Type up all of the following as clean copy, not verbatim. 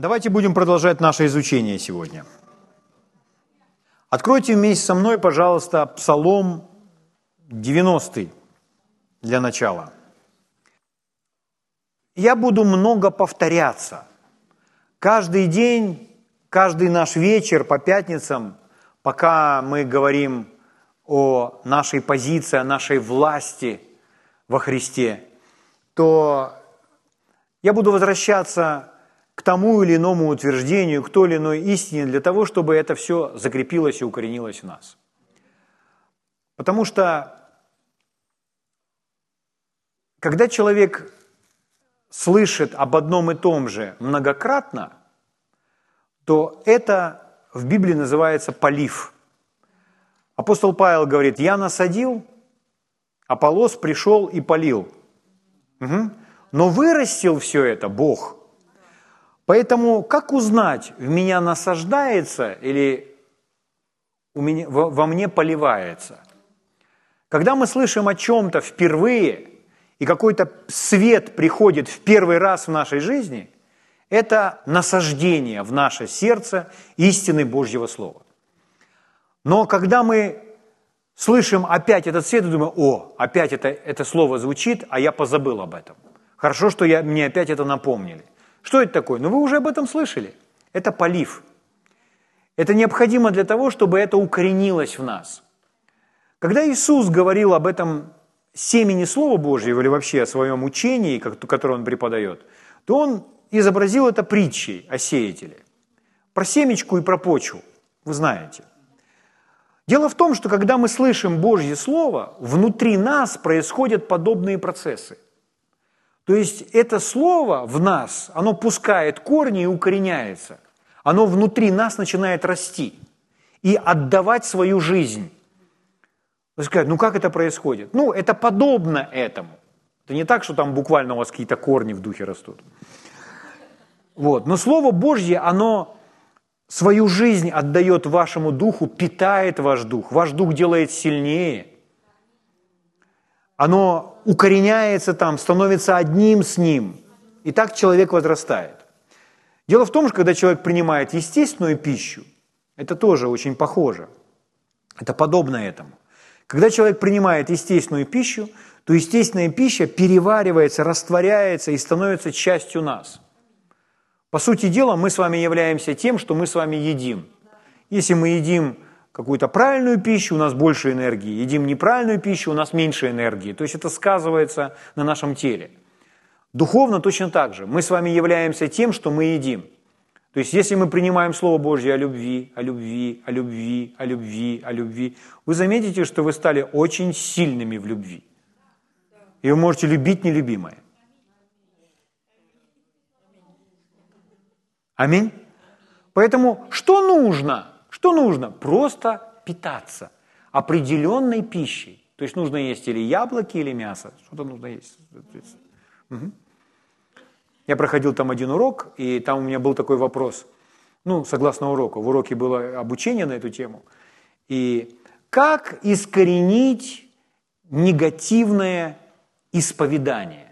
Давайте будем продолжать наше изучение сегодня. Откройте вместе со мной, пожалуйста, Псалом 90 для начала. Я буду много повторяться. Каждый день, каждый наш вечер по пятницам, пока мы говорим о нашей позиции, о нашей власти во Христе, то я буду возвращаться к тому или иному утверждению, к той или иной истине, для того, чтобы это все закрепилось и укоренилось в нас. Потому что, когда человек слышит об одном и том же многократно, то это в Библии называется полив. Апостол Павел говорит: «Я насадил, Аполлос пришел и полил». Угу. Но вырастил все это Бог. Поэтому как узнать, в меня насаждается или во мне поливается? Когда мы слышим о чем-то впервые, и какой-то свет приходит в первый раз в нашей жизни, это насаждение в наше сердце истины Божьего Слова. Но когда мы слышим опять этот свет и думаем: о, опять это слово звучит, а я позабыл об этом. Хорошо, что мне опять это напомнили. Что это такое? Ну, вы уже об этом слышали. Это полив. Это необходимо для того, чтобы это укоренилось в нас. Когда Иисус говорил об этом семени Слова Божьего или вообще о своем учении, которое Он преподает, то Он изобразил это притчей о сеятеле. Про семечку и про почву. Вы знаете. Дело в том, что когда мы слышим Божье Слово, внутри нас происходят подобные процессы. То есть это слово в нас, оно пускает корни и укореняется. Оно внутри нас начинает расти и отдавать свою жизнь. Вы скажете: ну как это происходит? Ну это подобно этому. Это не так, что там буквально у вас какие-то корни в духе растут. Вот. Но Слово Божье, оно свою жизнь отдает вашему духу, питает ваш дух. Ваш дух делает сильнее. Оно укореняется там, становится одним с ним. И так человек возрастает. Дело в том, что когда человек принимает естественную пищу, это тоже очень похоже. Это подобно этому. Когда человек принимает естественную пищу, то естественная пища переваривается, растворяется и становится частью нас. По сути дела, мы с вами являемся тем, что мы с вами едим. Если мы едим какую-то правильную пищу, у нас больше энергии. Едим неправильную пищу, у нас меньше энергии. То есть это сказывается на нашем теле. Духовно точно так же. Мы с вами являемся тем, что мы едим. То есть если мы принимаем Слово Божье о любви, вы заметите, что вы стали очень сильными в любви. И вы можете любить нелюбимое. Аминь. Поэтому что нужно? Что нужно? Просто питаться определенной пищей. То есть нужно есть или яблоки, или мясо. Что-то нужно есть. Угу. Я проходил там один урок, и там у меня был такой вопрос. Ну, согласно уроку. В уроке было обучение на эту тему. И как искоренить негативное исповедание?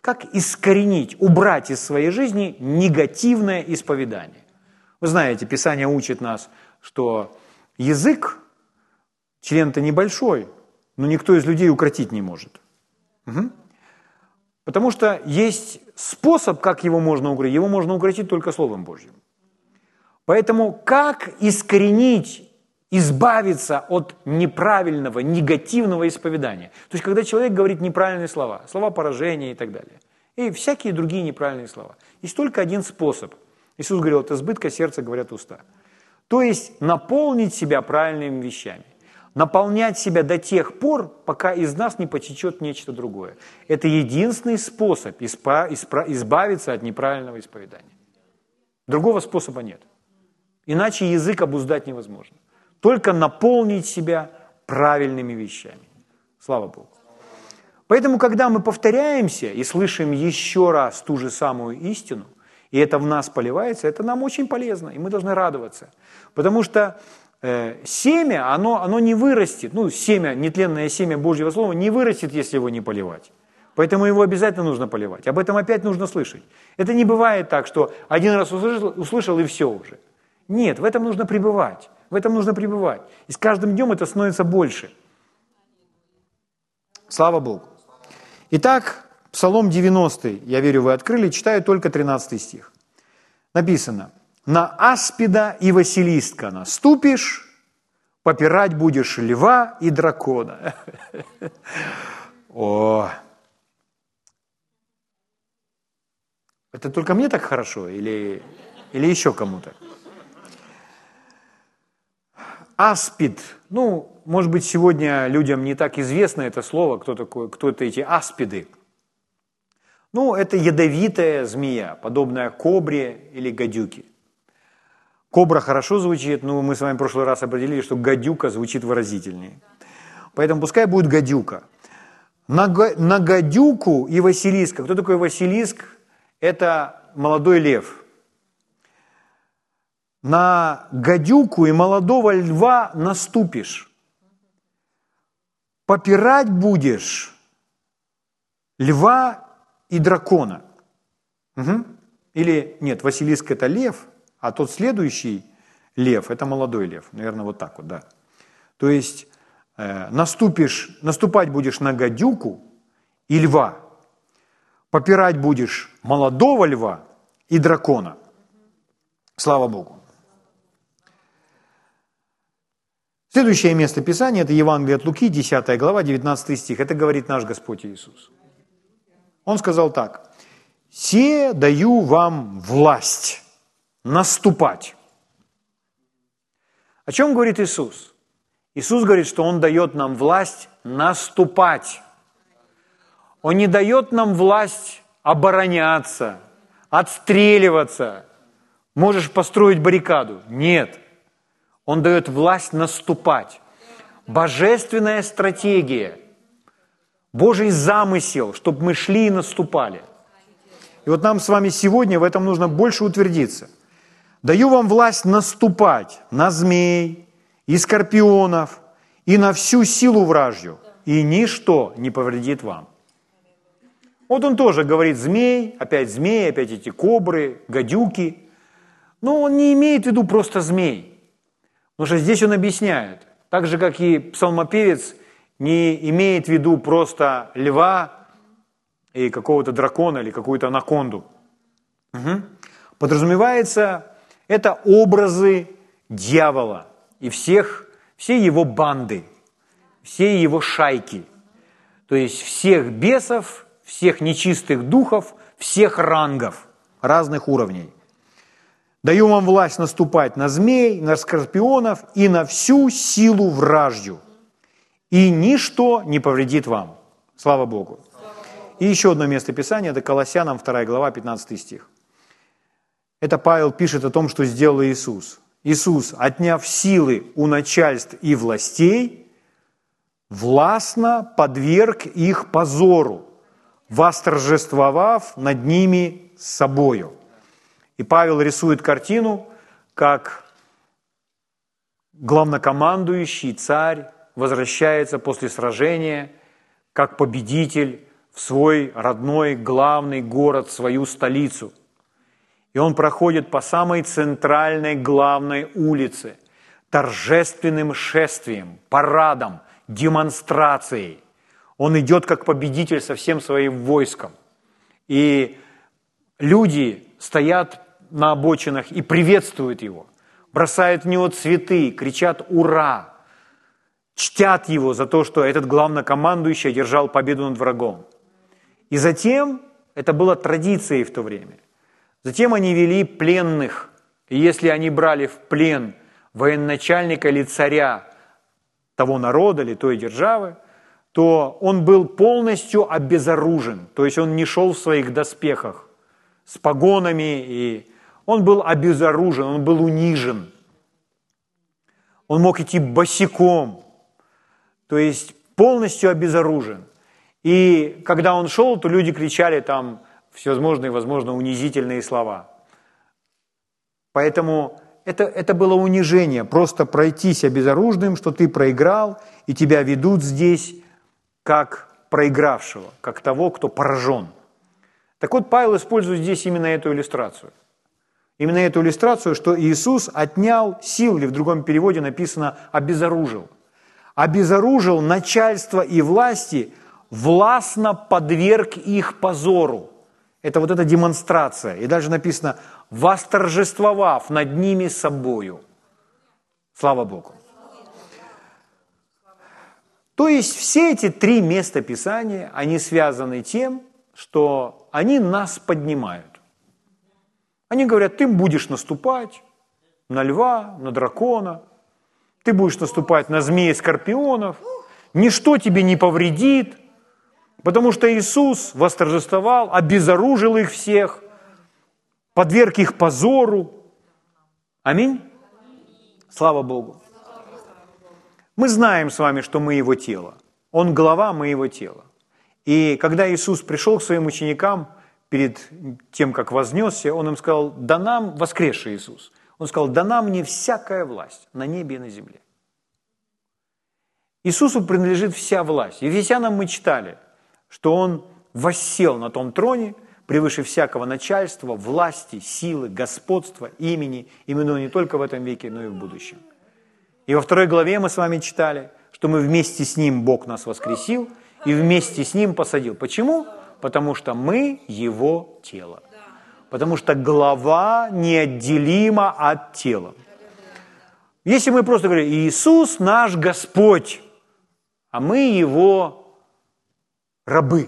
Как искоренить, убрать из своей жизни негативное исповедание? Вы знаете, Писание учит нас, что язык, член-то небольшой, но никто из людей укротить не может. Угу. Потому что есть способ, как его можно укротить. Его можно укротить только Словом Божьим. Поэтому как искоренить, избавиться от неправильного, негативного исповедания? То есть когда человек говорит неправильные слова, слова поражения и так далее, и всякие другие неправильные слова. Есть только один способ. Иисус говорил: от избытка сердца говорят уста. То есть наполнить себя правильными вещами. Наполнять себя до тех пор, пока из нас не потечет нечто другое. Это единственный способ избавиться от неправильного исповедания. Другого способа нет. Иначе язык обуздать невозможно. Только наполнить себя правильными вещами. Слава Богу. Поэтому, когда мы повторяемся и слышим еще раз ту же самую истину, и это в нас поливается, это нам очень полезно, и мы должны радоваться. Потому что семя, оно не вырастет, ну, семя, нетленное семя Божьего Слова не вырастет, если его не поливать. Поэтому его обязательно нужно поливать. Об этом опять нужно слышать. Это не бывает так, что один раз услышал и все уже. Нет, в этом нужно пребывать. В этом нужно пребывать. И с каждым днем это становится больше. Слава Богу. Итак, Псалом 90, я верю, вы открыли, читаю только 13 стих. Написано: «На аспида и василиска наступишь, попирать будешь льва и дракона». О! Это только мне так хорошо или еще кому-то? Аспид. Ну, может быть, сегодня людям не так известно это слово, кто эти аспиды. Ну, это ядовитая змея, подобная кобре или гадюке. Кобра хорошо звучит, но мы с вами в прошлый раз определили, что гадюка звучит выразительнее. Поэтому пускай будет гадюка. На гадюку и василиска. Кто такой василиск? Это молодой лев. На гадюку и молодого льва наступишь. Попирать будешь льва и дракона. Угу. Или нет, василиск – это лев, а тот следующий лев – это молодой лев. Наверное, вот так вот, да. То есть наступать будешь на гадюку и льва. Попирать будешь молодого льва и дракона. Слава Богу. Следующее место Писания – это Евангелие от Луки, 10 глава, 19 стих. Это говорит наш Господь Иисус. Он сказал так: «Се даю вам власть наступать». О чем говорит Иисус? Иисус говорит, что Он дает нам власть наступать. Он не дает нам власть обороняться, отстреливаться. Можешь построить баррикаду? Нет. Он дает власть наступать. Божественная стратегия, Божий замысел, чтобы мы шли и наступали. И вот нам с вами сегодня в этом нужно больше утвердиться. Даю вам власть наступать на змей и скорпионов и на всю силу вражью, и ничто не повредит вам. Вот он тоже говорит змей, опять эти кобры, гадюки. Но он не имеет в виду просто змей. Потому что здесь он объясняет. Так же, как и псалмопевец не имеет в виду просто льва и какого-то дракона или какую-то анаконду. Угу. Подразумевается, это образы дьявола и всей его банды, всей его шайки. То есть всех бесов, всех нечистых духов, всех рангов разных уровней. «Даю вам власть наступать на змей, на скорпионов и на всю силу вражью, и ничто не повредит вам». Слава Богу. И еще одно место Писания, это Колоссянам 2 глава, 15 стих. Это Павел пишет о том, что сделал Иисус. «Иисус, отняв силы у начальств и властей, властно подверг их позору, восторжествовав над ними собою». И Павел рисует картину, как главнокомандующий царь возвращается после сражения, как победитель в свой родной главный город, свою столицу. И он проходит по самой центральной главной улице торжественным шествием, парадом, демонстрацией. Он идет как победитель со всем своим войском. И люди стоят на обочинах и приветствуют его, бросают в него цветы, кричат «Ура!», чтят его за то, что этот главнокомандующий одержал победу над врагом. И затем, это было традицией в то время, затем они вели пленных, и если они брали в плен военачальника или царя того народа или той державы, то он был полностью обезоружен, то есть он не шел в своих доспехах, с погонами, и он был обезоружен, он был унижен. Он мог идти босиком, то есть полностью обезоружен. И когда он шел, то люди кричали там всевозможные, возможно, унизительные слова. Поэтому это было унижение, просто пройтись обезоруженным, что ты проиграл, и тебя ведут здесь как проигравшего, как того, кто поражен. Так вот, Павел использует здесь именно эту иллюстрацию. Именно эту иллюстрацию, что Иисус отнял силу, или в другом переводе написано «обезоружил». «Обезоружил начальство и власти, властно подверг их позору». Это вот эта демонстрация. И даже написано «восторжествовав над ними собою». Слава Богу. То есть все эти три места Писания, они связаны тем, что они нас поднимают. Они говорят, ты будешь наступать на льва, на дракона, ты будешь наступать на змеи, скорпионов, ничто тебе не повредит, потому что Иисус восторжествовал, обезоружил их всех, подверг их позору. Аминь? Слава Богу. Мы знаем с вами, что мы Его тело. Он глава моего тела. И когда Иисус пришел к Своим ученикам, перед тем, как вознесся, Он им сказал, да нам, воскресший Иисус, Он сказал, да нам не всякая власть на небе и на земле. Иисусу принадлежит вся власть. И Ефесянам мы читали, что Он воссел на том троне, превыше всякого начальства, власти, силы, господства, имени, именуя не только в этом веке, но и в будущем. И во 2 главе мы с вами читали, что мы вместе с Ним, Бог нас воскресил, и вместе с Ним посадил. Почему? Потому что мы Его тело. Потому что глава неотделима от тела. Если мы просто говорим, Иисус наш Господь, а мы Его рабы.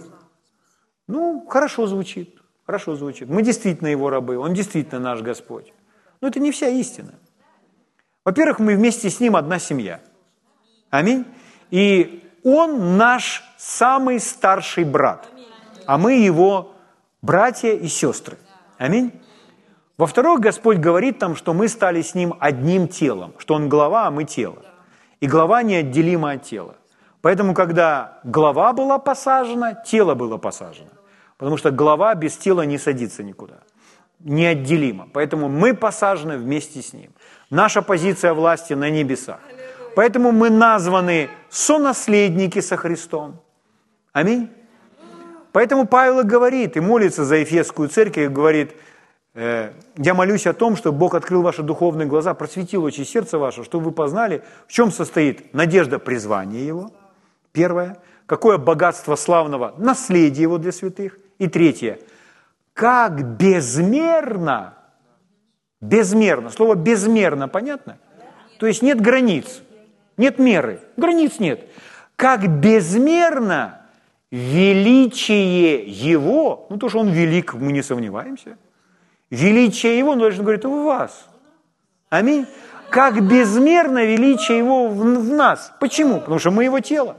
Ну, хорошо звучит, хорошо звучит. Мы действительно Его рабы, Он действительно наш Господь. Но это не вся истина. Во-первых, мы вместе с Ним одна семья. Аминь. И Он наш самый старший брат, а мы Его братья и сестры. Аминь. Во-вторых, Господь говорит там, что мы стали с Ним одним телом, что Он глава, а мы тело. И глава неотделима от тела. Поэтому, когда глава была посажена, тело было посажено. Потому что глава без тела не садится никуда. Неотделимо. Поэтому мы посажены вместе с Ним. Наша позиция власти на небесах. Поэтому мы названы сонаследники со Христом. Аминь. Поэтому Павел говорит и молится за Ефесскую церковь, и говорит, я молюсь о том, чтобы Бог открыл ваши духовные глаза, просветил очи сердца ваше, чтобы вы познали, в чем состоит надежда призвания Его, первое, какое богатство славного наследия Его для святых, и третье, как безмерно, безмерно, слово безмерно понятно? То есть нет границ. Нет меры, границ нет. Как безмерно величие Его, ну то, что Он велик, мы не сомневаемся, величие Его, он даже говорит, у вас. Аминь. Как безмерно величие Его в нас. Почему? Потому что мы Его тело.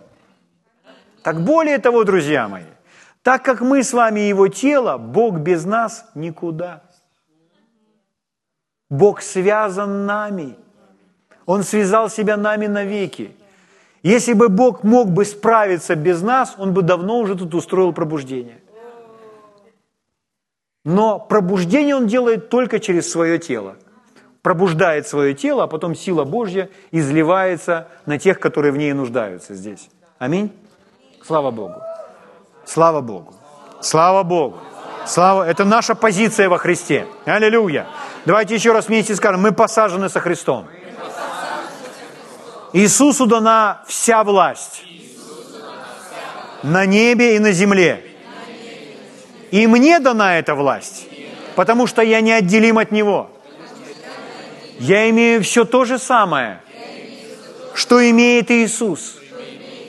Так более того, друзья мои, так как мы с вами Его тело, Бог без нас никуда. Бог связан нами. Он связал себя нами навеки. Если бы Бог мог бы справиться без нас, Он бы давно уже тут устроил пробуждение. Но пробуждение Он делает только через свое тело. Пробуждает свое тело, а потом сила Божья изливается на тех, которые в ней нуждаются здесь. Аминь. Слава Богу. Слава Богу. Слава Богу. Слава. Это наша позиция во Христе. Аллилуйя. Давайте еще раз вместе скажем, мы посажены со Христом. Иисусу дана вся власть на небе и на земле. И мне дана эта власть, потому что я неотделим от Него. Я имею все то же самое, что имеет Иисус.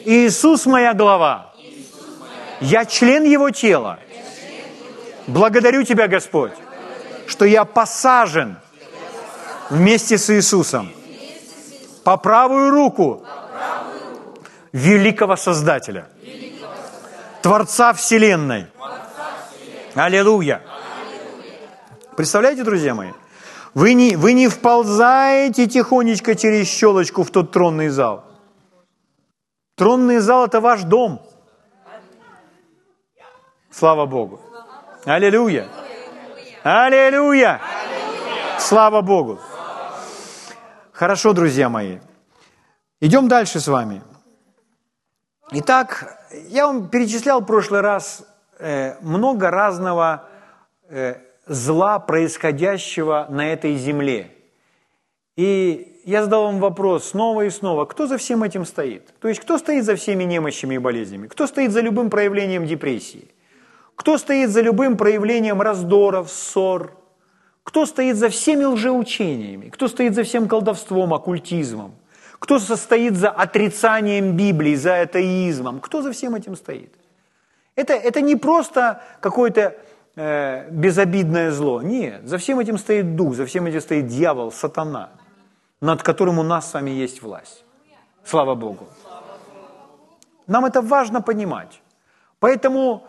Иисус моя глава. Я член Его тела. Благодарю Тебя, Господь, что я посажен вместе с Иисусом по правую руку великого Создателя, Творца Вселенной. Аллилуйя! Представляете, друзья мои, вы не вползаете тихонечко через щелочку в тот тронный зал. Тронный зал – это ваш дом. Слава Богу! Аллилуйя! Аллилуйя! Слава Богу! Хорошо, друзья мои. Идем дальше с вами. Итак, Я вам перечислял в прошлый раз много разного зла, происходящего на этой земле. И я задал вам вопрос снова и снова, кто за всем этим стоит? То есть кто стоит за всеми немощами и болезнями? Кто стоит за любым проявлением депрессии? Кто стоит за любым проявлением раздоров, ссор? Кто стоит за всеми лжеучениями? Кто стоит за всем колдовством, оккультизмом? Кто стоит за отрицанием Библии, за атеизмом? Кто за всем этим стоит? Это не просто какое-то безобидное зло. Нет, за всем этим стоит дух, за всем этим стоит дьявол, сатана, над которым у нас с вами есть власть. Слава Богу. Нам это важно понимать. Поэтому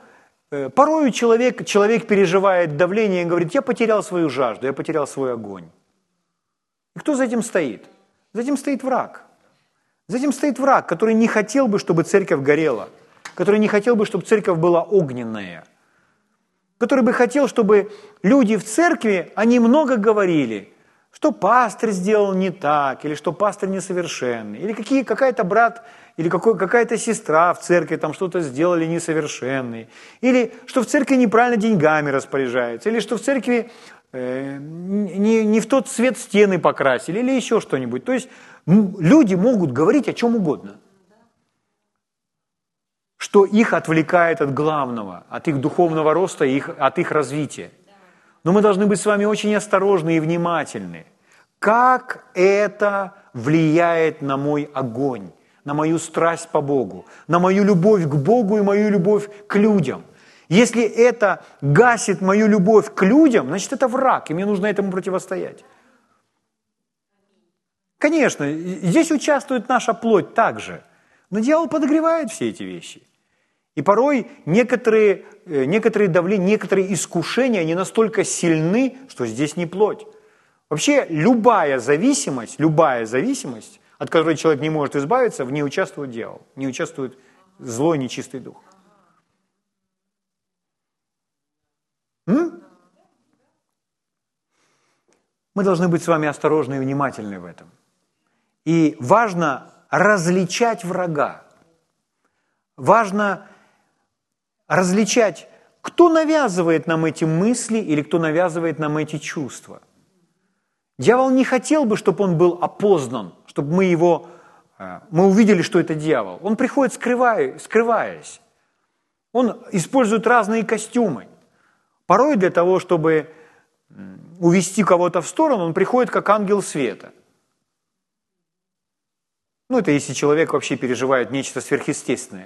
порою человек переживает давление и говорит, я потерял свою жажду, я потерял свой огонь. И кто за этим стоит? За этим стоит враг. За этим стоит враг, который не хотел бы, чтобы церковь горела, который не хотел бы, чтобы церковь была огненная, который бы хотел, чтобы люди в церкви, они много говорили, что пастор сделал не так, или что пастор несовершенный, или какая-то брат, или какая-то сестра в церкви там что-то сделали несовершенный, или что в церкви неправильно деньгами распоряжаются, или что в церкви не в тот цвет стены покрасили, или еще что-нибудь. То есть люди могут говорить о чем угодно, что их отвлекает от главного, от их духовного роста, от их развития. Но мы должны быть с вами очень осторожны и внимательны. Как это влияет на мой огонь, на мою страсть по Богу, на мою любовь к Богу и мою любовь к людям? Если это гасит мою любовь к людям, значит, это враг, и мне нужно этому противостоять. Конечно, здесь участвует наша плоть также, но дьявол подогревает все эти вещи. И порой некоторые давления, некоторые искушения, они настолько сильны, что здесь не плоть. Вообще любая зависимость, от которой человек не может избавиться, в ней участвует дьявол, не участвует злой, нечистый дух. Мы должны быть с вами осторожны и внимательны в этом. И важно различать врага. Важно различать, кто навязывает нам эти мысли или кто навязывает нам эти чувства. Дьявол не хотел бы, чтобы он был опознан, чтобы мы увидели, что это дьявол. Он приходит, скрываясь. Он использует разные костюмы. Порой для того, чтобы увести кого-то в сторону, он приходит как ангел света. Ну, это если человек вообще переживает нечто сверхъестественное.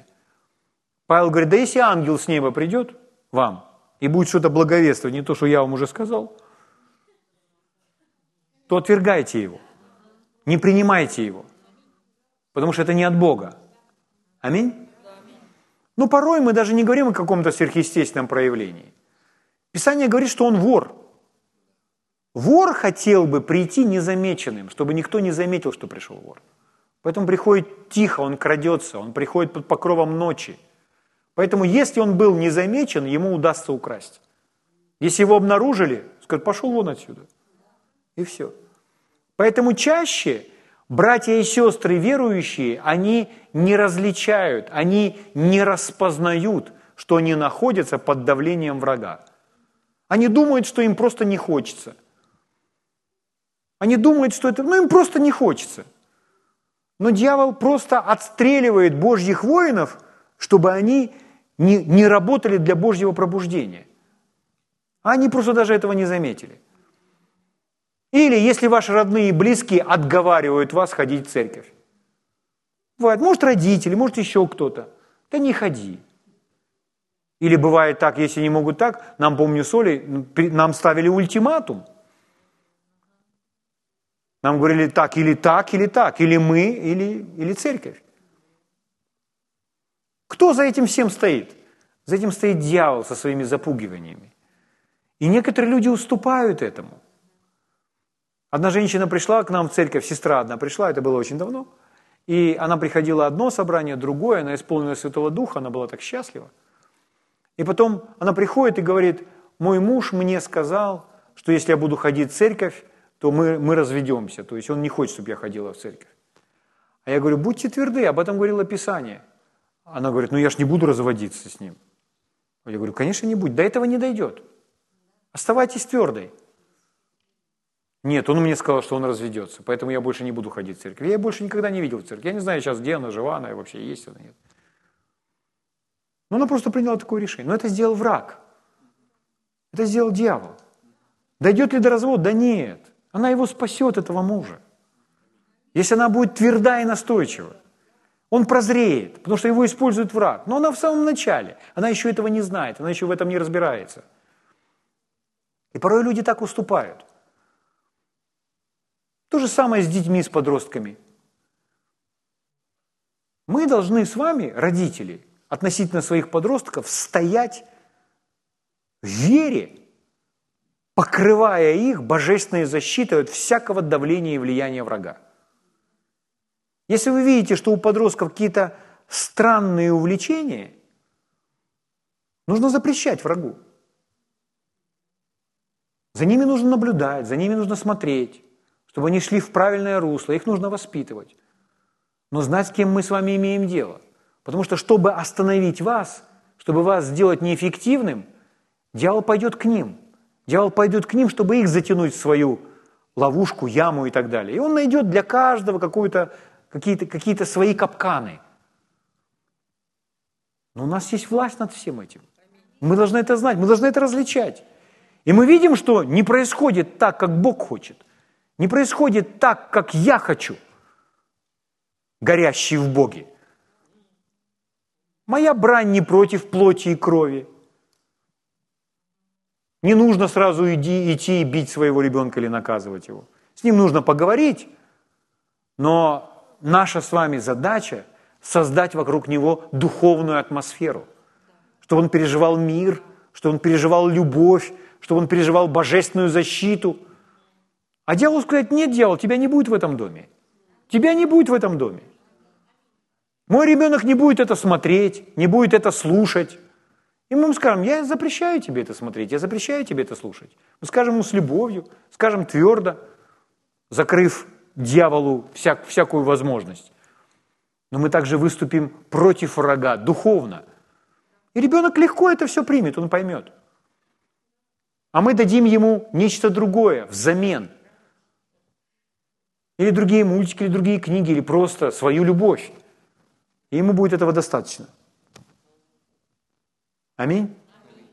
Павел говорит, да если ангел с неба придет вам и будет что-то благовествовать, не то, что я вам уже сказал, то отвергайте его, не принимайте его, потому что это не от Бога. Аминь? Но порой мы даже не говорим о каком-то сверхъестественном проявлении. Писание говорит, что он вор. Вор хотел бы прийти незамеченным, чтобы никто не заметил, что пришел вор. Поэтому приходит тихо, он крадется, он приходит под покровом ночи. Поэтому, если он был незамечен, ему удастся украсть. Если его обнаружили, скажут, пошел вон отсюда. И все. Поэтому чаще братья и сестры верующие, они не различают, они не распознают, что они находятся под давлением врага. Они думают, что им просто не хочется. Они думают, что это, им просто не хочется. Но дьявол просто отстреливает Божьих воинов, чтобы они не работали для Божьего пробуждения. А они просто даже этого не заметили. Или если ваши родные и близкие отговаривают вас ходить в церковь. Бывает, может, родители, может, еще кто-то. Да не ходи. Или бывает так, если не могут так, нам, помню, с Олей, нам ставили ультиматум. Нам говорили так, или так, или так, или мы, или церковь. Кто за этим всем стоит? За этим стоит дьявол со своими запугиваниями. И некоторые люди уступают этому. Одна женщина пришла к нам в церковь, сестра одна пришла, это было очень давно, и она приходила одно собрание, другое, она исполнилась Святого Духа, она была так счастлива. И потом она приходит и говорит, мой муж мне сказал, что если я буду ходить в церковь, то мы разведемся, то есть он не хочет, чтобы я ходила в церковь. А я говорю, будьте тверды, об этом говорило Писание. Она говорит, ну я ж не буду разводиться с ним. Я говорю, конечно, не будь, до этого не дойдет. Оставайтесь твердой. Нет, он мне сказал, что он разведется, поэтому я больше не буду ходить в церковь. Я ее больше никогда не видел в церкви. Я не знаю сейчас, где она, жива она, вообще есть она, нет. Но она просто приняла такое решение. Но это сделал враг. Это сделал дьявол. Дойдет ли до развода? Да нет. Она его спасет, этого мужа. Если она будет тверда и настойчива. Он прозреет, потому что его использует враг. Но она в самом начале. Она еще этого не знает, она еще в этом не разбирается. И порой люди так уступают. То же самое с детьми, с подростками. Мы должны с вами, родители, относительно своих подростков, стоять в вере, покрывая их божественной защитой от всякого давления и влияния врага. Если вы видите, что у подростков какие-то странные увлечения, нужно запрещать врагу. За ними нужно наблюдать, за ними нужно смотреть, чтобы они шли в правильное русло, их нужно воспитывать. Но знать, с кем мы с вами имеем дело. Потому что, чтобы остановить вас, чтобы вас сделать неэффективным, дьявол пойдет к ним. Дьявол пойдет к ним, чтобы их затянуть в свою ловушку, яму и так далее. И он найдет для каждого какие-то свои капканы. Но у нас есть власть над всем этим. Мы должны это знать, мы должны это различать. И мы видим, что не происходит так, как Бог хочет. Не происходит так, как я хочу, горящий в Боге. Моя брань не против плоти и крови. Не нужно сразу идти и бить своего ребенка или наказывать его. С ним нужно поговорить, но наша с вами задача – создать вокруг него духовную атмосферу, чтобы он переживал мир, чтобы он переживал любовь, чтобы он переживал божественную защиту. А дьявол сказать, нет, дьявол, тебя не будет в этом доме. Тебя не будет в этом доме. Мой ребенок не будет это смотреть, не будет это слушать. И мы ему скажем, я запрещаю тебе это смотреть, я запрещаю тебе это слушать. Мы скажем ему с любовью, скажем твердо, закрыв дьяволу всякую возможность. Но мы также выступим против врага духовно. И ребенок легко это все примет, он поймет. А мы дадим ему нечто другое взамен. Или другие мультики, или другие книги, или просто свою любовь. И ему будет этого достаточно. Аминь. Аминь.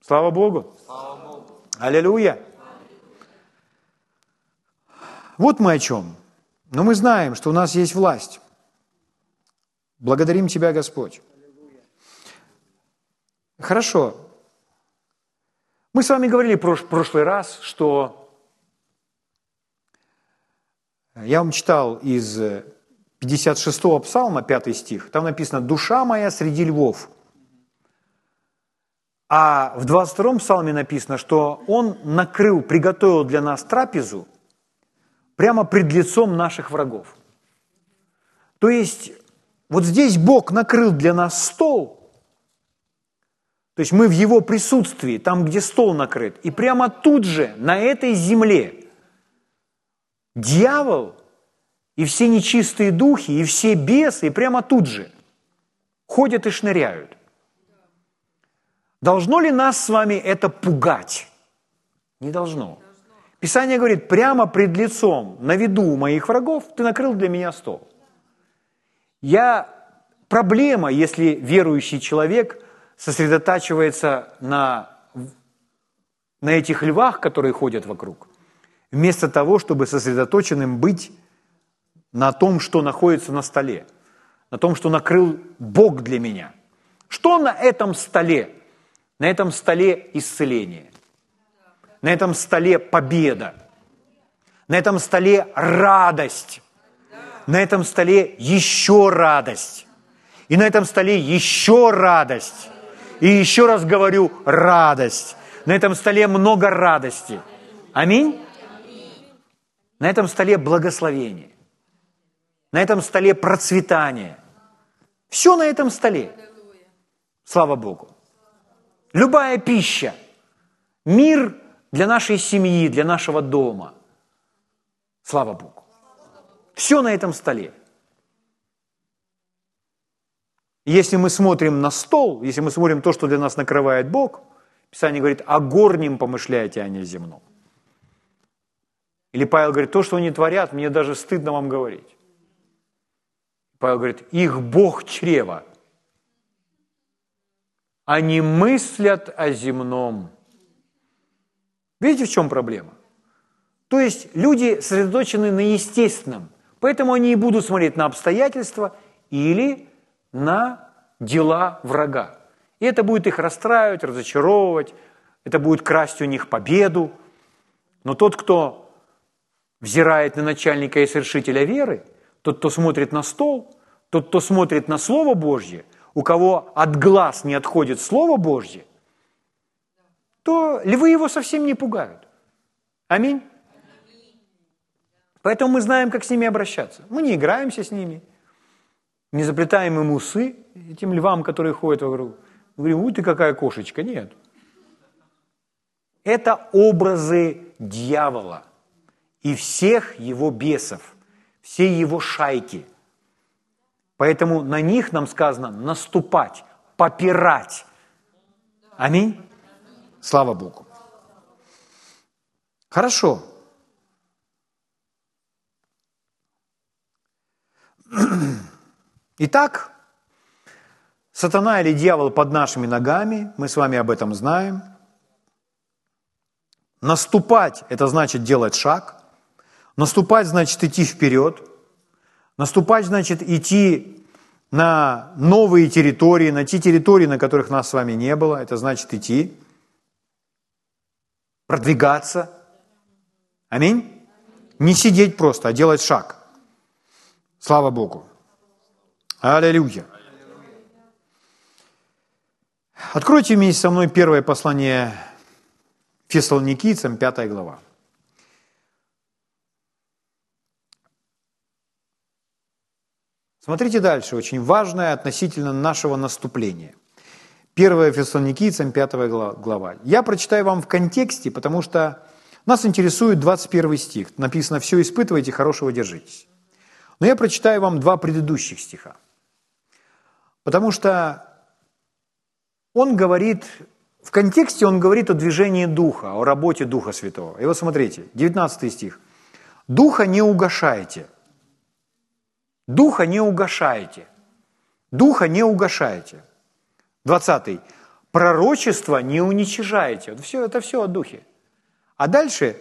Слава Богу. Слава Богу. Аллилуйя. Вот мы о чем. Но мы знаем, что у нас есть власть. Благодарим Тебя, Господь. Аллилуйя. Хорошо. Мы с вами говорили в прошлый раз, что я вам читал из 56-го псалма, 5 стих, там написано «Душа моя среди львов». А в 22-м псалме написано, что Он накрыл, приготовил для нас трапезу прямо пред лицом наших врагов. То есть вот здесь Бог накрыл для нас стол, то есть мы в Его присутствии, там, где стол накрыт, и прямо тут же, на этой земле, дьявол и все нечистые духи, и все бесы, и прямо тут же ходят и шныряют. Должно ли нас с вами это пугать? Не должно. Писание говорит, прямо пред лицом, на виду у моих врагов, ты накрыл для меня стол. Проблема, если верующий человек сосредотачивается на этих львах, которые ходят вокруг, вместо того, чтобы сосредоточенным быть на том, что находится на столе, на том, что накрыл Бог для меня. Что на этом столе? На этом столе исцеление, на этом столе победа, на этом столе радость, на этом столе еще радость, и на этом столе еще радость, и еще раз говорю, радость. На этом столе много радости. Аминь? На этом столе благословение, на этом столе процветание. Все на этом столе. Слава Богу. Любая пища, мир для нашей семьи, для нашего дома. Слава Богу. Все на этом столе. Если мы смотрим на стол, если мы смотрим то, что для нас накрывает Бог, Писание говорит, о горнем помышляйте, а не о земном. Или Павел говорит, то, что они творят, мне даже стыдно вам говорить. Павел говорит, их Бог чрева. Они мыслят о земном. Видите, в чем проблема? То есть люди сосредоточены на естественном, поэтому они и будут смотреть на обстоятельства или на дела врага. И это будет их расстраивать, разочаровывать, это будет красть у них победу. Но тот, кто взирает на начальника и совершителя веры, тот, кто смотрит на стол, тот, кто смотрит на Слово Божье, у кого от глаз не отходит Слово Божье, то львы его совсем не пугают. Аминь. Поэтому мы знаем, как с ними обращаться. Мы не играемся с ними, не заплетаем им усы, этим львам, которые ходят вокруг. Говорим, уй, ты какая кошечка. Нет. Это образы дьявола и всех его бесов, все его шайки. Поэтому на них нам сказано наступать, попирать. Аминь. Слава Богу. Хорошо. Итак, сатана или дьявол под нашими ногами, мы с вами об этом знаем. Наступать – это значит делать шаг. Наступать – значит идти вперед. Наступать – значит идти на новые территории, на те территории, на которых нас с вами не было. Это значит идти, продвигаться. Аминь? Не сидеть просто, а делать шаг. Слава Богу. Аллилуйя. Откройте вместе со мной первое послание Фессалоникийцам, 5 глава. Смотрите дальше, очень важное относительно нашего наступления. 1 Фессалоникийцам, 5 глава. Я прочитаю вам в контексте, потому что нас интересует 21 стих. Написано «Все испытывайте, хорошего держитесь». Но я прочитаю вам два предыдущих стиха, потому что он говорит, в контексте он говорит о движении Духа, о работе Духа Святого. И вот смотрите, 19 стих. «Духа не угашайте». Духа не угашайте. Духа не угашайте. 20. «Пророчество не уничижайте». Это все о Духе. А дальше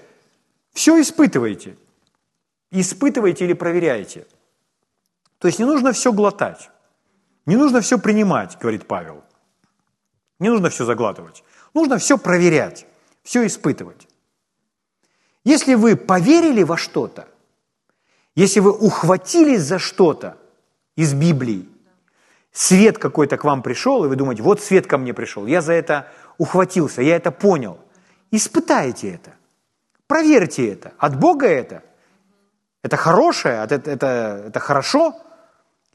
«все испытывайте». Испытывайте или проверяйте. То есть не нужно все глотать. Не нужно все принимать, говорит Павел. Не нужно все заглатывать. Нужно все проверять, все испытывать. Если вы поверили во что-то, если вы ухватились за что-то из Библии, свет какой-то к вам пришел, и вы думаете, вот свет ко мне пришел, я за это ухватился, я это понял. Испытайте это, проверьте это. От Бога это? Это хорошее, это хорошо.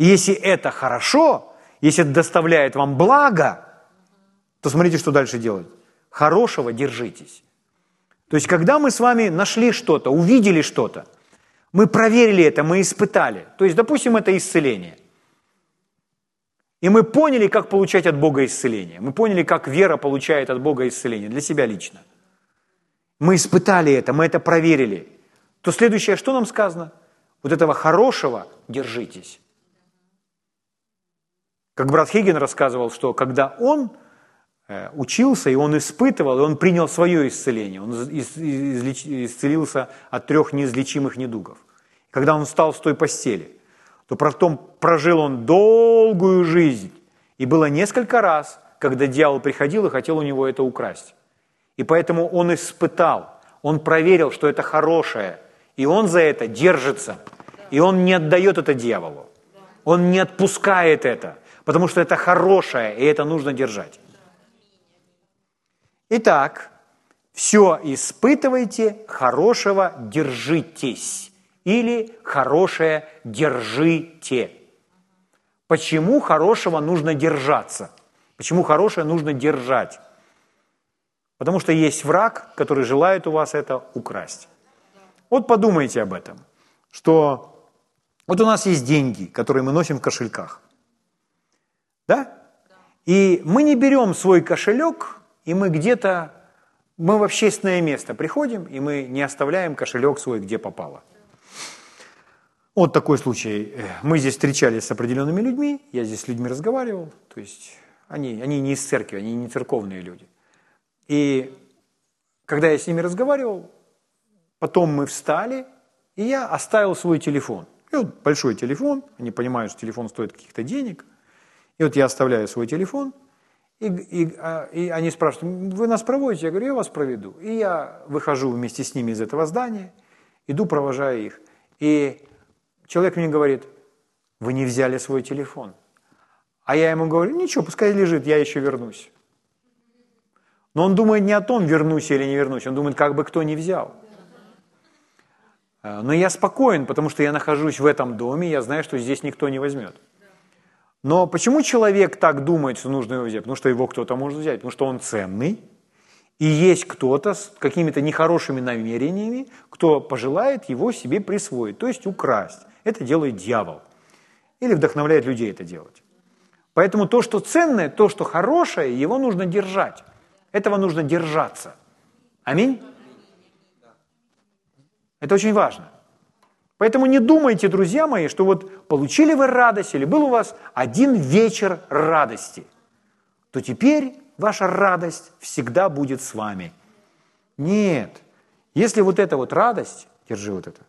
И если это хорошо, если это доставляет вам благо, то смотрите, что дальше делать. Хорошего держитесь. То есть, когда мы с вами нашли что-то, увидели что-то, мы проверили это, мы испытали. То есть, допустим, это исцеление. И мы поняли, как получать от Бога исцеление. Мы поняли, как вера получает от Бога исцеление для себя лично. Мы испытали это, мы это проверили. То следующее, что нам сказано? Вот этого хорошего держитесь. Как брат Хиггин рассказывал, что когда он учился, и он испытывал, и он принял свое исцеление, он исцелился от 3 неизлечимых недугов. Когда он встал с той постели, то потом прожил он долгую жизнь. И было несколько раз, когда дьявол приходил и хотел у него это украсть. И поэтому он испытал, он проверил, что это хорошее. И он за это держится. И он не отдает это дьяволу. Он не отпускает это, потому что это хорошее, и это нужно держать. Итак, все испытывайте, хорошего держитесь. Или хорошее держите. Почему хорошего нужно держаться? Почему хорошее нужно держать? Потому что есть враг, который желает у вас это украсть. Вот подумайте об этом, что вот у нас есть деньги, которые мы носим в кошельках. Да? И мы не берем свой кошелек, и мы где-то, мы в общественное место приходим, и мы не оставляем кошелек свой, где попало. Вот такой случай. Мы здесь встречались с определенными людьми, я здесь с людьми разговаривал, то есть они не из церкви, они не церковные люди. И когда я с ними разговаривал, потом мы встали, и я оставил свой телефон. И вот большой телефон, они понимают, что телефон стоит каких-то денег. И вот я оставляю свой телефон, и они спрашивают, вы нас проводите? Я говорю, я вас проведу. И я выхожу вместе с ними из этого здания, иду, провожаю их. И человек мне говорит, вы не взяли свой телефон. А я ему говорю, ничего, пускай лежит, я еще вернусь. Но он думает не о том, вернусь или не вернусь, он думает, как бы кто не взял. Но я спокоен, потому что я нахожусь в этом доме, я знаю, что здесь никто не возьмет. Но почему человек так думает, что нужно его взять? Потому что его кто-то может взять, потому что он ценный, и есть кто-то с какими-то нехорошими намерениями, кто пожелает его себе присвоить, то есть украсть. Это делает дьявол. Или вдохновляет людей это делать. Поэтому то, что ценное, то, что хорошее, его нужно держать. Этого нужно держаться. Аминь? Это очень важно. Поэтому не думайте, друзья мои, что вот получили вы радость, или был у вас один вечер радости, то теперь ваша радость всегда будет с вами. Нет. Если вот эта вот радость, держи вот это,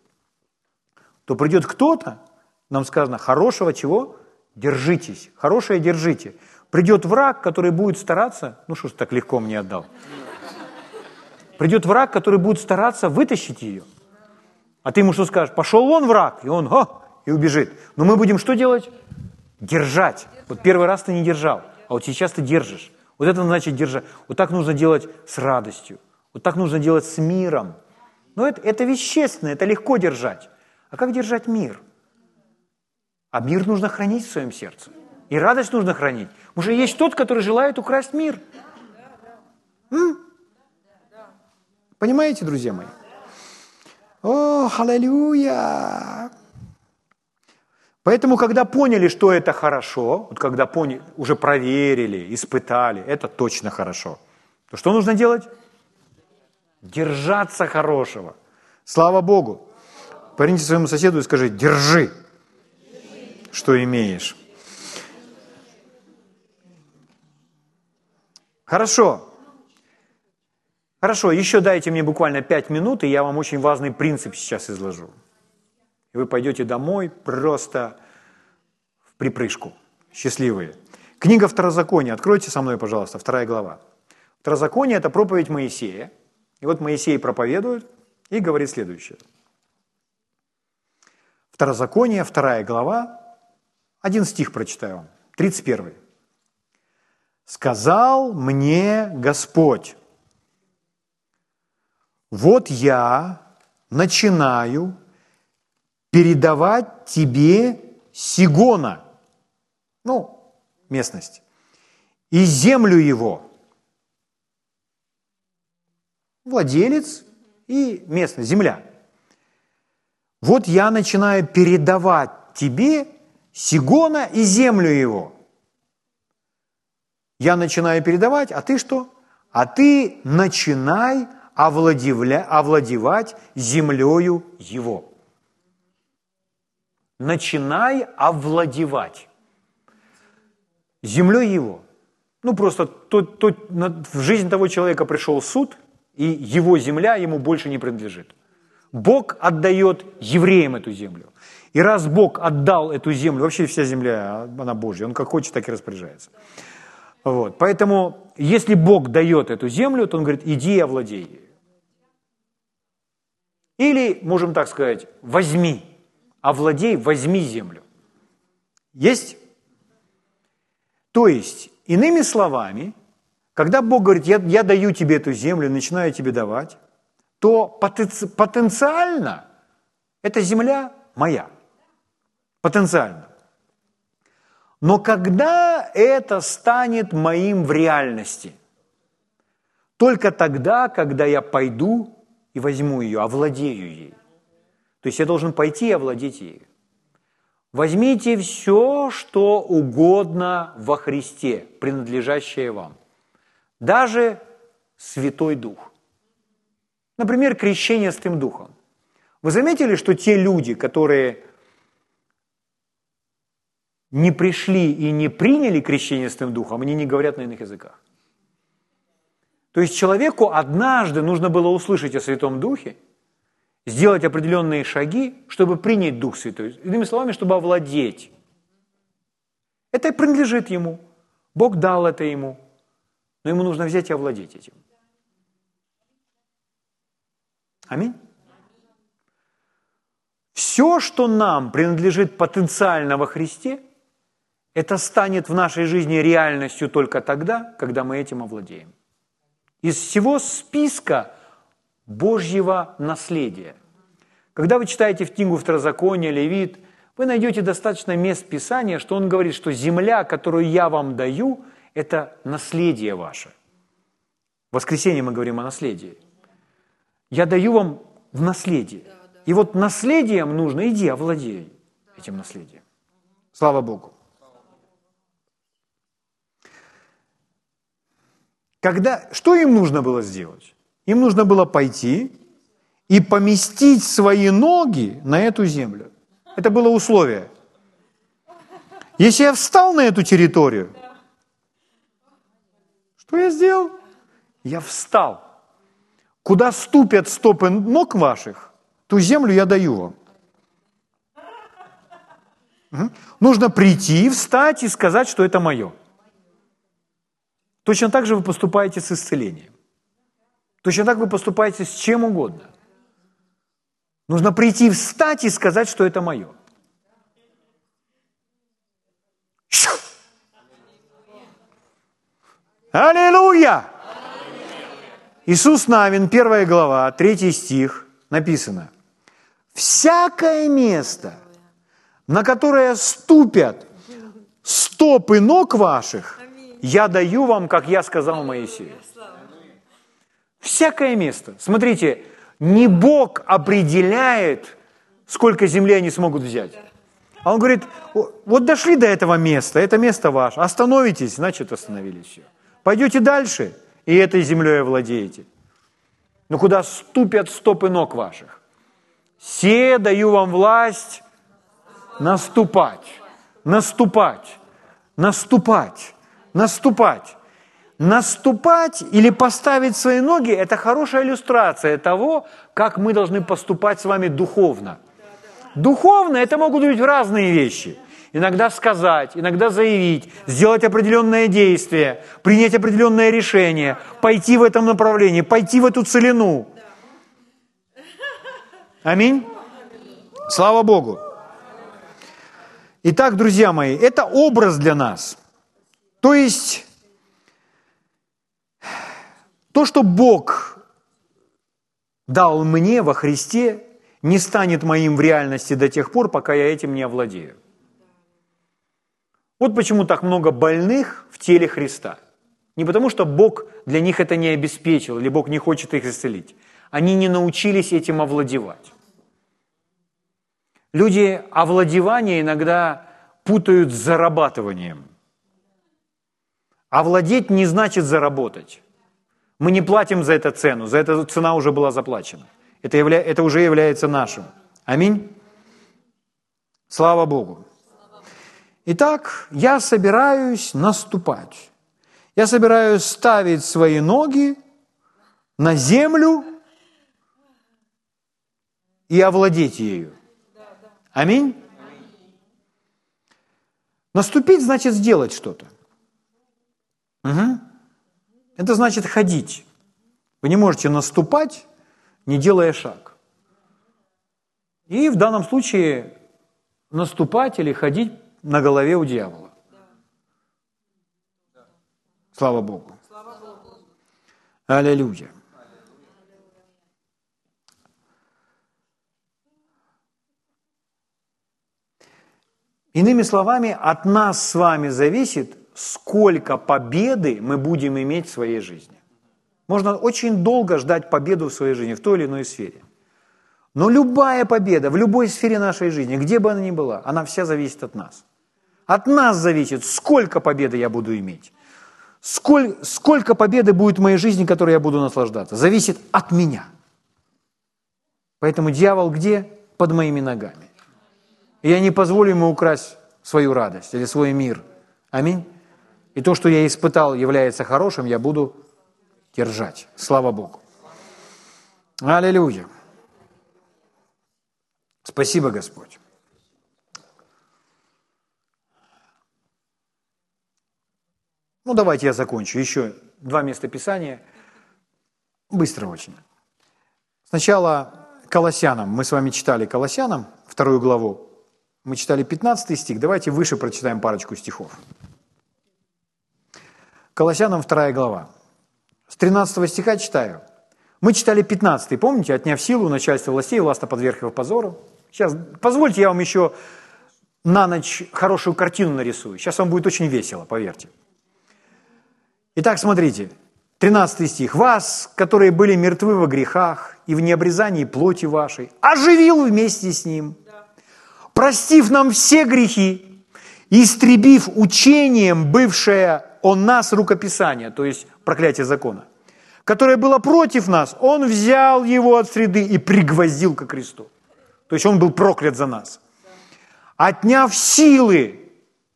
то придет кто-то, нам сказано, хорошего чего? Держитесь. Хорошее держите. Придет враг, который будет стараться, ну что ж так легко мне отдал. Придет враг, который будет стараться вытащить ее. А ты ему что скажешь? Пошел вон враг, и он и убежит. Но мы будем что делать? Держать. Вот первый раз ты не держал, а вот сейчас ты держишь. Вот это значит держать. Вот так нужно делать с радостью. Вот так нужно делать с миром. Но это вещественно, это легко держать. А как держать мир? А мир нужно хранить в своем сердце. И радость нужно хранить. Потому что есть тот, который желает украсть мир. Понимаете, друзья мои? О, аллилуйя! Поэтому, когда поняли, что это хорошо, вот когда поняли, уже проверили, испытали, это точно хорошо, то что нужно делать? Держаться хорошего. Слава Богу! Поверните своему соседу и скажи, держи, что имеешь. Хорошо. Хорошо, еще дайте мне буквально 5 минут, и я вам очень важный принцип сейчас изложу. Вы пойдете домой просто в припрыжку. Счастливые. Книга Второзакония. Откройте со мной, пожалуйста, 2 глава. Второзаконие – это проповедь Моисея. И вот Моисей проповедует и говорит следующее. Второзаконие, 2 глава. 1 стих прочитаю вам, 31. «Сказал мне Господь, вот я начинаю передавать тебе Сигона, местность, и землю его». Владелец и местность, земля. «Вот я начинаю передавать тебе Сигона и землю его». Я начинаю передавать, а ты что? А ты начинай овладевать землею его. Начинай овладевать землей его. Просто в жизнь того человека пришел суд, и его земля ему больше не принадлежит. Бог отдает евреям эту землю. И раз Бог отдал эту землю, вообще вся земля, она Божья, он как хочет, так и распоряжается. Вот. Поэтому, если Бог дает эту землю, то он говорит, иди и овладей ею. Или, можем так сказать, возьми, овладей, возьми землю. Есть? То есть, иными словами, когда Бог говорит, я даю тебе эту землю, начинаю тебе давать, то потенциально эта земля моя. Потенциально. Но когда это станет моим в реальности? Только тогда, когда я пойду и возьму ее, овладею ей. То есть я должен пойти и овладеть ею. Возьмите все, что угодно во Христе, принадлежащее вам, даже Святой Дух. Например, крещение Святым Духом. Вы заметили, что те люди, которые не пришли и не приняли крещение Святым Духом, они не говорят на иных языках. То есть человеку однажды нужно было услышать о Святом Духе, сделать определенные шаги, чтобы принять Дух Святой. Иными словами, чтобы овладеть. Это принадлежит ему. Бог дал это ему. Но ему нужно взять и овладеть этим. Аминь. Все, что нам принадлежит потенциально во Христе, это станет в нашей жизни реальностью только тогда, когда мы этим овладеем. Из всего списка Божьего наследия. Когда вы читаете в книгу Второзакония, Левит, вы найдете достаточно мест Писания, что он говорит, что земля, которую я вам даю, это наследие ваше. В воскресенье мы говорим о наследии. Я даю вам в наследие. И вот наследием нужно, иди, овладей этим наследием. Слава Богу. Что им нужно было сделать? Им нужно было пойти и поместить свои ноги на эту землю. Это было условие. Если я встал на эту территорию, что я сделал? Я встал. Куда ступят стопы ног ваших, ту землю я даю вам. Угу. Нужно прийти, встать и сказать, что это мое. Точно так же вы поступаете с исцелением. Точно так вы поступаете с чем угодно. Нужно прийти, встать и сказать, что это мое. Аллилуйя! Иисус Навин, 1 глава, 3 стих, написано. «Всякое место, на которое ступят стопы ног ваших, я даю вам, как я сказал Моисею». Всякое место. Смотрите, не Бог определяет, сколько земли они смогут взять. А он говорит, вот дошли до этого места, это место ваше. Остановитесь, значит, остановились все. Пойдете дальше, и этой землей овладеете. Но куда ступят стопы ног ваших? Се даю вам власть наступать, наступать, наступать. Наступать. Наступать или поставить свои ноги – это хорошая иллюстрация того, как мы должны поступать с вами духовно. Духовно – это могут быть разные вещи. Иногда сказать, иногда заявить, сделать определенное действие, принять определенное решение, пойти в этом направлении, пойти в эту целину. Аминь. Слава Богу. Итак, друзья мои, это образ для нас. То есть, то, что Бог дал мне во Христе, не станет моим в реальности до тех пор, пока я этим не овладею. Вот почему так много больных в теле Христа. Не потому, что Бог для них это не обеспечил, или Бог не хочет их исцелить. Они не научились этим овладевать. Люди овладевание иногда путают с зарабатыванием. Овладеть не значит заработать. Мы не платим за это цену, за это цена уже была заплачена. Это уже является нашим. Аминь. Слава Богу. Итак, я собираюсь наступать. Я собираюсь ставить свои ноги на землю и овладеть ею. Аминь. Наступить значит сделать что-то. Угу. Это значит ходить. Вы не можете наступать, не делая шаг. И в данном случае наступать или ходить на голове у дьявола. Слава Богу. Аллилуйя. Иными словами, от нас с вами зависит, сколько победы мы будем иметь в своей жизни. Можно очень долго ждать победу в своей жизни, в той или иной сфере. Но любая победа в любой сфере нашей жизни, где бы она ни была, она вся зависит от нас. От нас зависит, сколько победы я буду иметь, сколько победы будет в моей жизни, которой я буду наслаждаться. Зависит от меня. Поэтому дьявол где? Под моими ногами. И я не позволю ему украсть свою радость или свой мир. Аминь. И то, что я испытал, является хорошим, я буду держать. Слава Богу. Аллилуйя. Спасибо, Господь. Ну, давайте я закончу. Еще 2 местописания. Быстро очень. Сначала Колоссянам. Мы с вами читали Колоссянам, 2 главу. Мы читали 15 стих. Давайте выше прочитаем парочку стихов. Колоссянам 2 глава. С 13 стиха читаю. Мы читали 15-й, помните? «Отняв силу, начальство властей, власта подверг его позору». Сейчас, позвольте, я вам еще на ночь хорошую картину нарисую. Сейчас вам будет очень весело, поверьте. Итак, смотрите, 13 стих. «Вас, которые были мертвы во грехах и в необрезании плоти вашей, оживил вместе с Ним, простив нам все грехи, истребив учением бывшее о нас рукописание», то есть проклятие закона, «которое было против нас, Он взял его от среды и пригвоздил ко кресту». То есть Он был проклят за нас. «Отняв силы,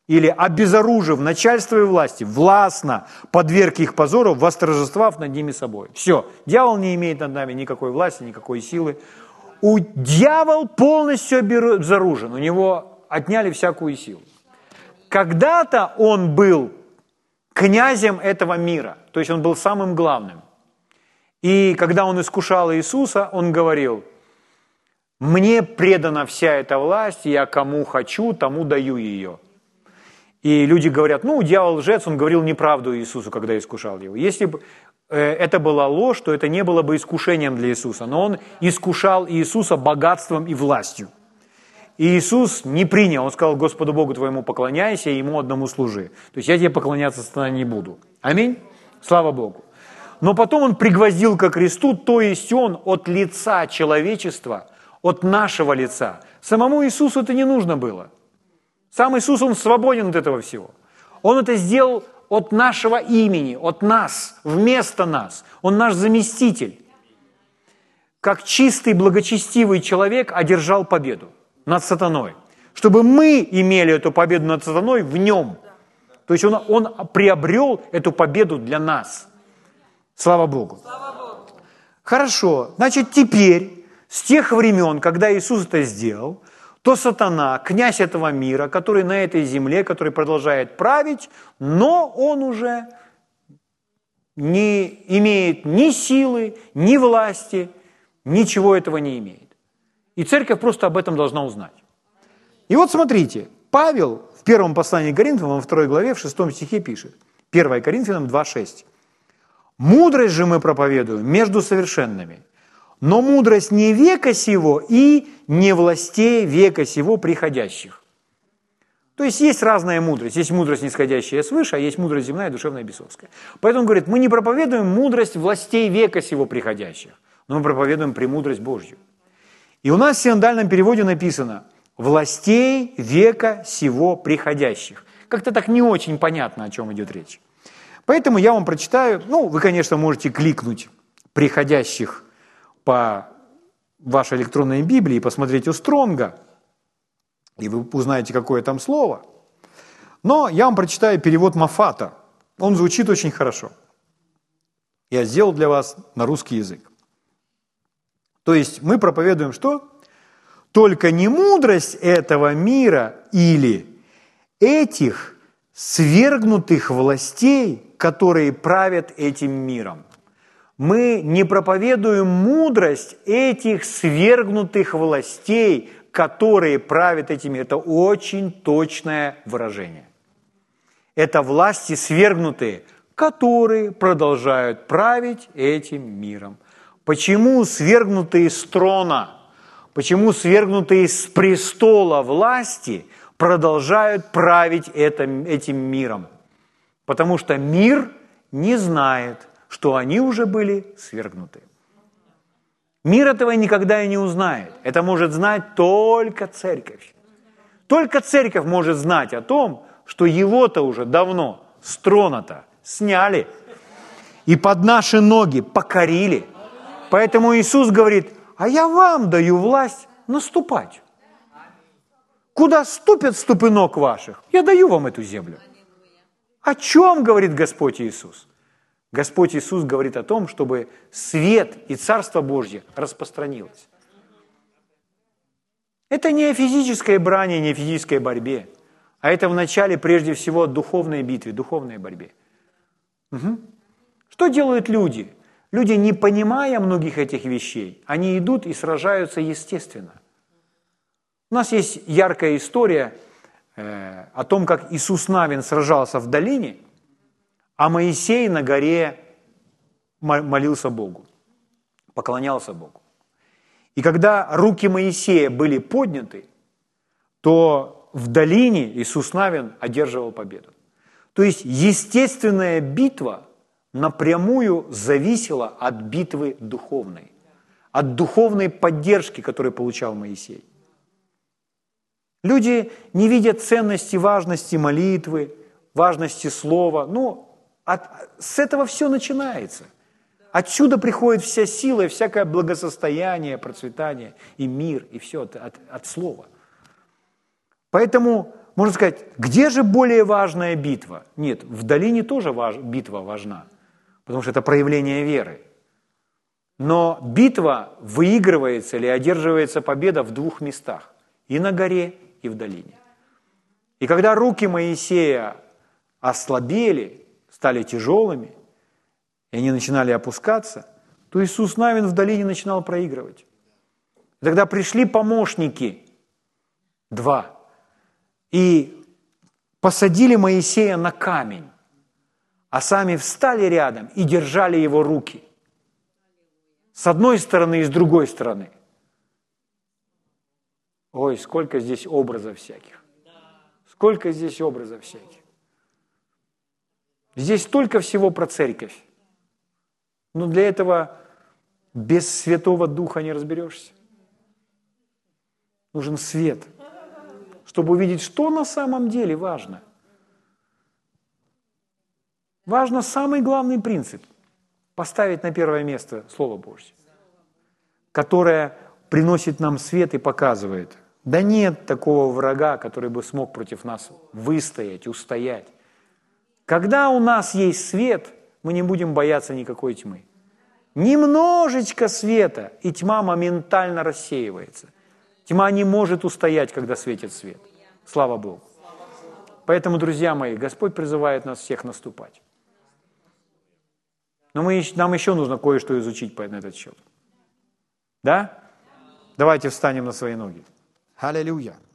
или обезоружив начальство и власти, властно подверг их позору, восторжествав над ними собой». Все, дьявол не имеет над нами никакой власти, никакой силы. У дьявол полностью обезоружен, у него отняли всякую силу. Когда-то он был князем этого мира, то есть он был самым главным. И когда он искушал Иисуса, он говорил: «Мне предана вся эта власть, я кому хочу, тому даю ее». И люди говорят: «Ну, дьявол лжец, он говорил неправду Иисусу, когда искушал его». Если бы это была ложь, то это не было бы искушением для Иисуса, но он искушал Иисуса богатством и властью. И Иисус не принял, он сказал: «Господу Богу твоему поклоняйся и Ему одному служи». То есть я тебе поклоняться не буду. Аминь? Слава Богу. Но потом он пригвоздил ко кресту, то есть он от лица человечества, от нашего лица. Самому Иисусу это не нужно было. Сам Иисус, Он свободен от этого всего. Он это сделал от нашего имени, от нас, вместо нас. Он наш заместитель. Как чистый, благочестивый человек одержал победу над сатаной. Чтобы мы имели эту победу над сатаной в Нем. То есть он приобрел эту победу для нас. Слава Богу. Слава Богу. Хорошо. Значит, теперь, с тех времен, когда Иисус это сделал, то сатана, князь этого мира, который на этой земле, который продолжает править, но он уже не имеет ни силы, ни власти, ничего этого не имеет. И церковь просто об этом должна узнать. И вот смотрите, Павел в первом послании к Коринфянам, во 2 главе, в 6 стихе пишет, 1 Коринфянам 2:6. «Мудрость же мы проповедуем между совершенными, но мудрость не века сего и не властей века сего приходящих». То есть разная мудрость. Есть мудрость, нисходящая свыше, а есть мудрость земная, душевная, бесовская. Поэтому он говорит, мы не проповедуем мудрость властей века сего приходящих, но мы проповедуем премудрость Божью. И у нас в синодальном переводе написано «властей века сего приходящих». Как-то так не очень понятно, о чем идет речь. Поэтому я вам прочитаю, ну, вы, конечно, можете кликнуть «приходящих» по вашей электронной Библии, посмотреть у Стронга, и вы узнаете, какое там слово. Но я вам прочитаю перевод Мафата. Он звучит очень хорошо. Я сделал для вас на русский язык. То есть мы проповедуем что? Только не мудрость этого мира или этих свергнутых властей, которые правят этим миром. Мы не проповедуем мудрость этих свергнутых властей, которые правят этими. Это очень точное выражение. Это власти свергнутые, которые продолжают править этим миром. Почему свергнутые с трона, почему свергнутые с престола власти продолжают править этим миром? Потому что мир не знает, что они уже были свергнуты. Мир этого никогда и не узнает. Это может знать только церковь. Только церковь может знать о том, что его-то уже давно с трона-то сняли и под наши ноги покорили. Поэтому Иисус говорит, а я вам даю власть наступать. Куда ступят ступы ног ваших, я даю вам эту землю. О чем говорит Господь Иисус? Господь Иисус говорит о том, чтобы свет и Царство Божье распространилось. Это не о физической брани, не о физической борьбе, а это вначале прежде всего о духовной битве, духовной борьбе. Угу. Что делают люди? Люди, не понимая многих этих вещей, они идут и сражаются естественно. У нас есть яркая история о том, как Иисус Навин сражался в долине, а Моисей на горе молился Богу, поклонялся Богу. И когда руки Моисея были подняты, то в долине Иисус Навин одерживал победу. То есть естественная битва напрямую зависела от битвы духовной, от духовной поддержки, которую получал Моисей. Люди не видят ценности, важности молитвы, важности слова. Ну, с этого все начинается. Отсюда приходит вся сила и всякое благосостояние, процветание и мир, и все от слова. Поэтому можно сказать, где же более важная битва? Нет, в долине тоже битва важна, потому что это проявление веры. Но битва выигрывается или одерживается победа в двух местах – и на горе, и в долине. И когда руки Моисея ослабели, стали тяжелыми, и они начинали опускаться, то Иисус Навин в долине начинал проигрывать. И тогда пришли помощники, два, и посадили Моисея на камень, а сами встали рядом и держали его руки. С одной стороны и с другой стороны. Ой, сколько здесь образов всяких. Сколько здесь образов всяких. Здесь столько всего про церковь. Но для этого без Святого Духа не разберешься. Нужен свет, чтобы увидеть, что на самом деле важно. Важно самый главный принцип – поставить на первое место Слово Божье, которое приносит нам свет и показывает, да нет такого врага, который бы смог против нас выстоять, устоять. Когда у нас есть свет, мы не будем бояться никакой тьмы. Немножечко света, и тьма моментально рассеивается. Тьма не может устоять, когда светит свет. Слава Богу. Поэтому, друзья мои, Господь призывает нас всех наступать. Но нам еще нужно кое-что изучить на этот счет. Да? Давайте встанем на свои ноги. Аллилуйя.